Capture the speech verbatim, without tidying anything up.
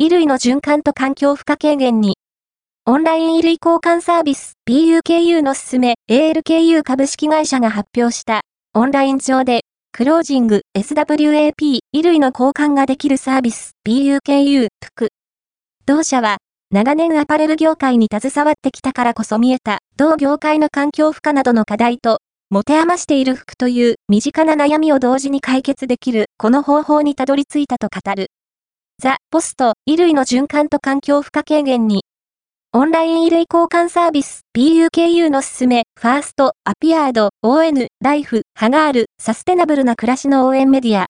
衣類の循環と環境負荷軽減に。オンライン衣類交換サービス ピーユーケーユー の勧め エーエルケーユー 株式会社が発表したオンライン上でクロージング エスダブリューエーピー 衣類の交換ができるサービス ピーユーケーユー ピーユーケーユー。同社は長年アパレル業界に携わってきたからこそ見えた同業界の環境負荷などの課題と持て余している服という身近な悩みを同時に解決できるこの方法にたどり着いたと語る。ザ・ポスト衣類の循環と環境負荷軽減に。オンライン衣類交換サービス ピーユーケーユー の勧め、ファースト、アピアード、オーエヌ、ライフ、ハガール、サステナブルな暮らしの応援メディア。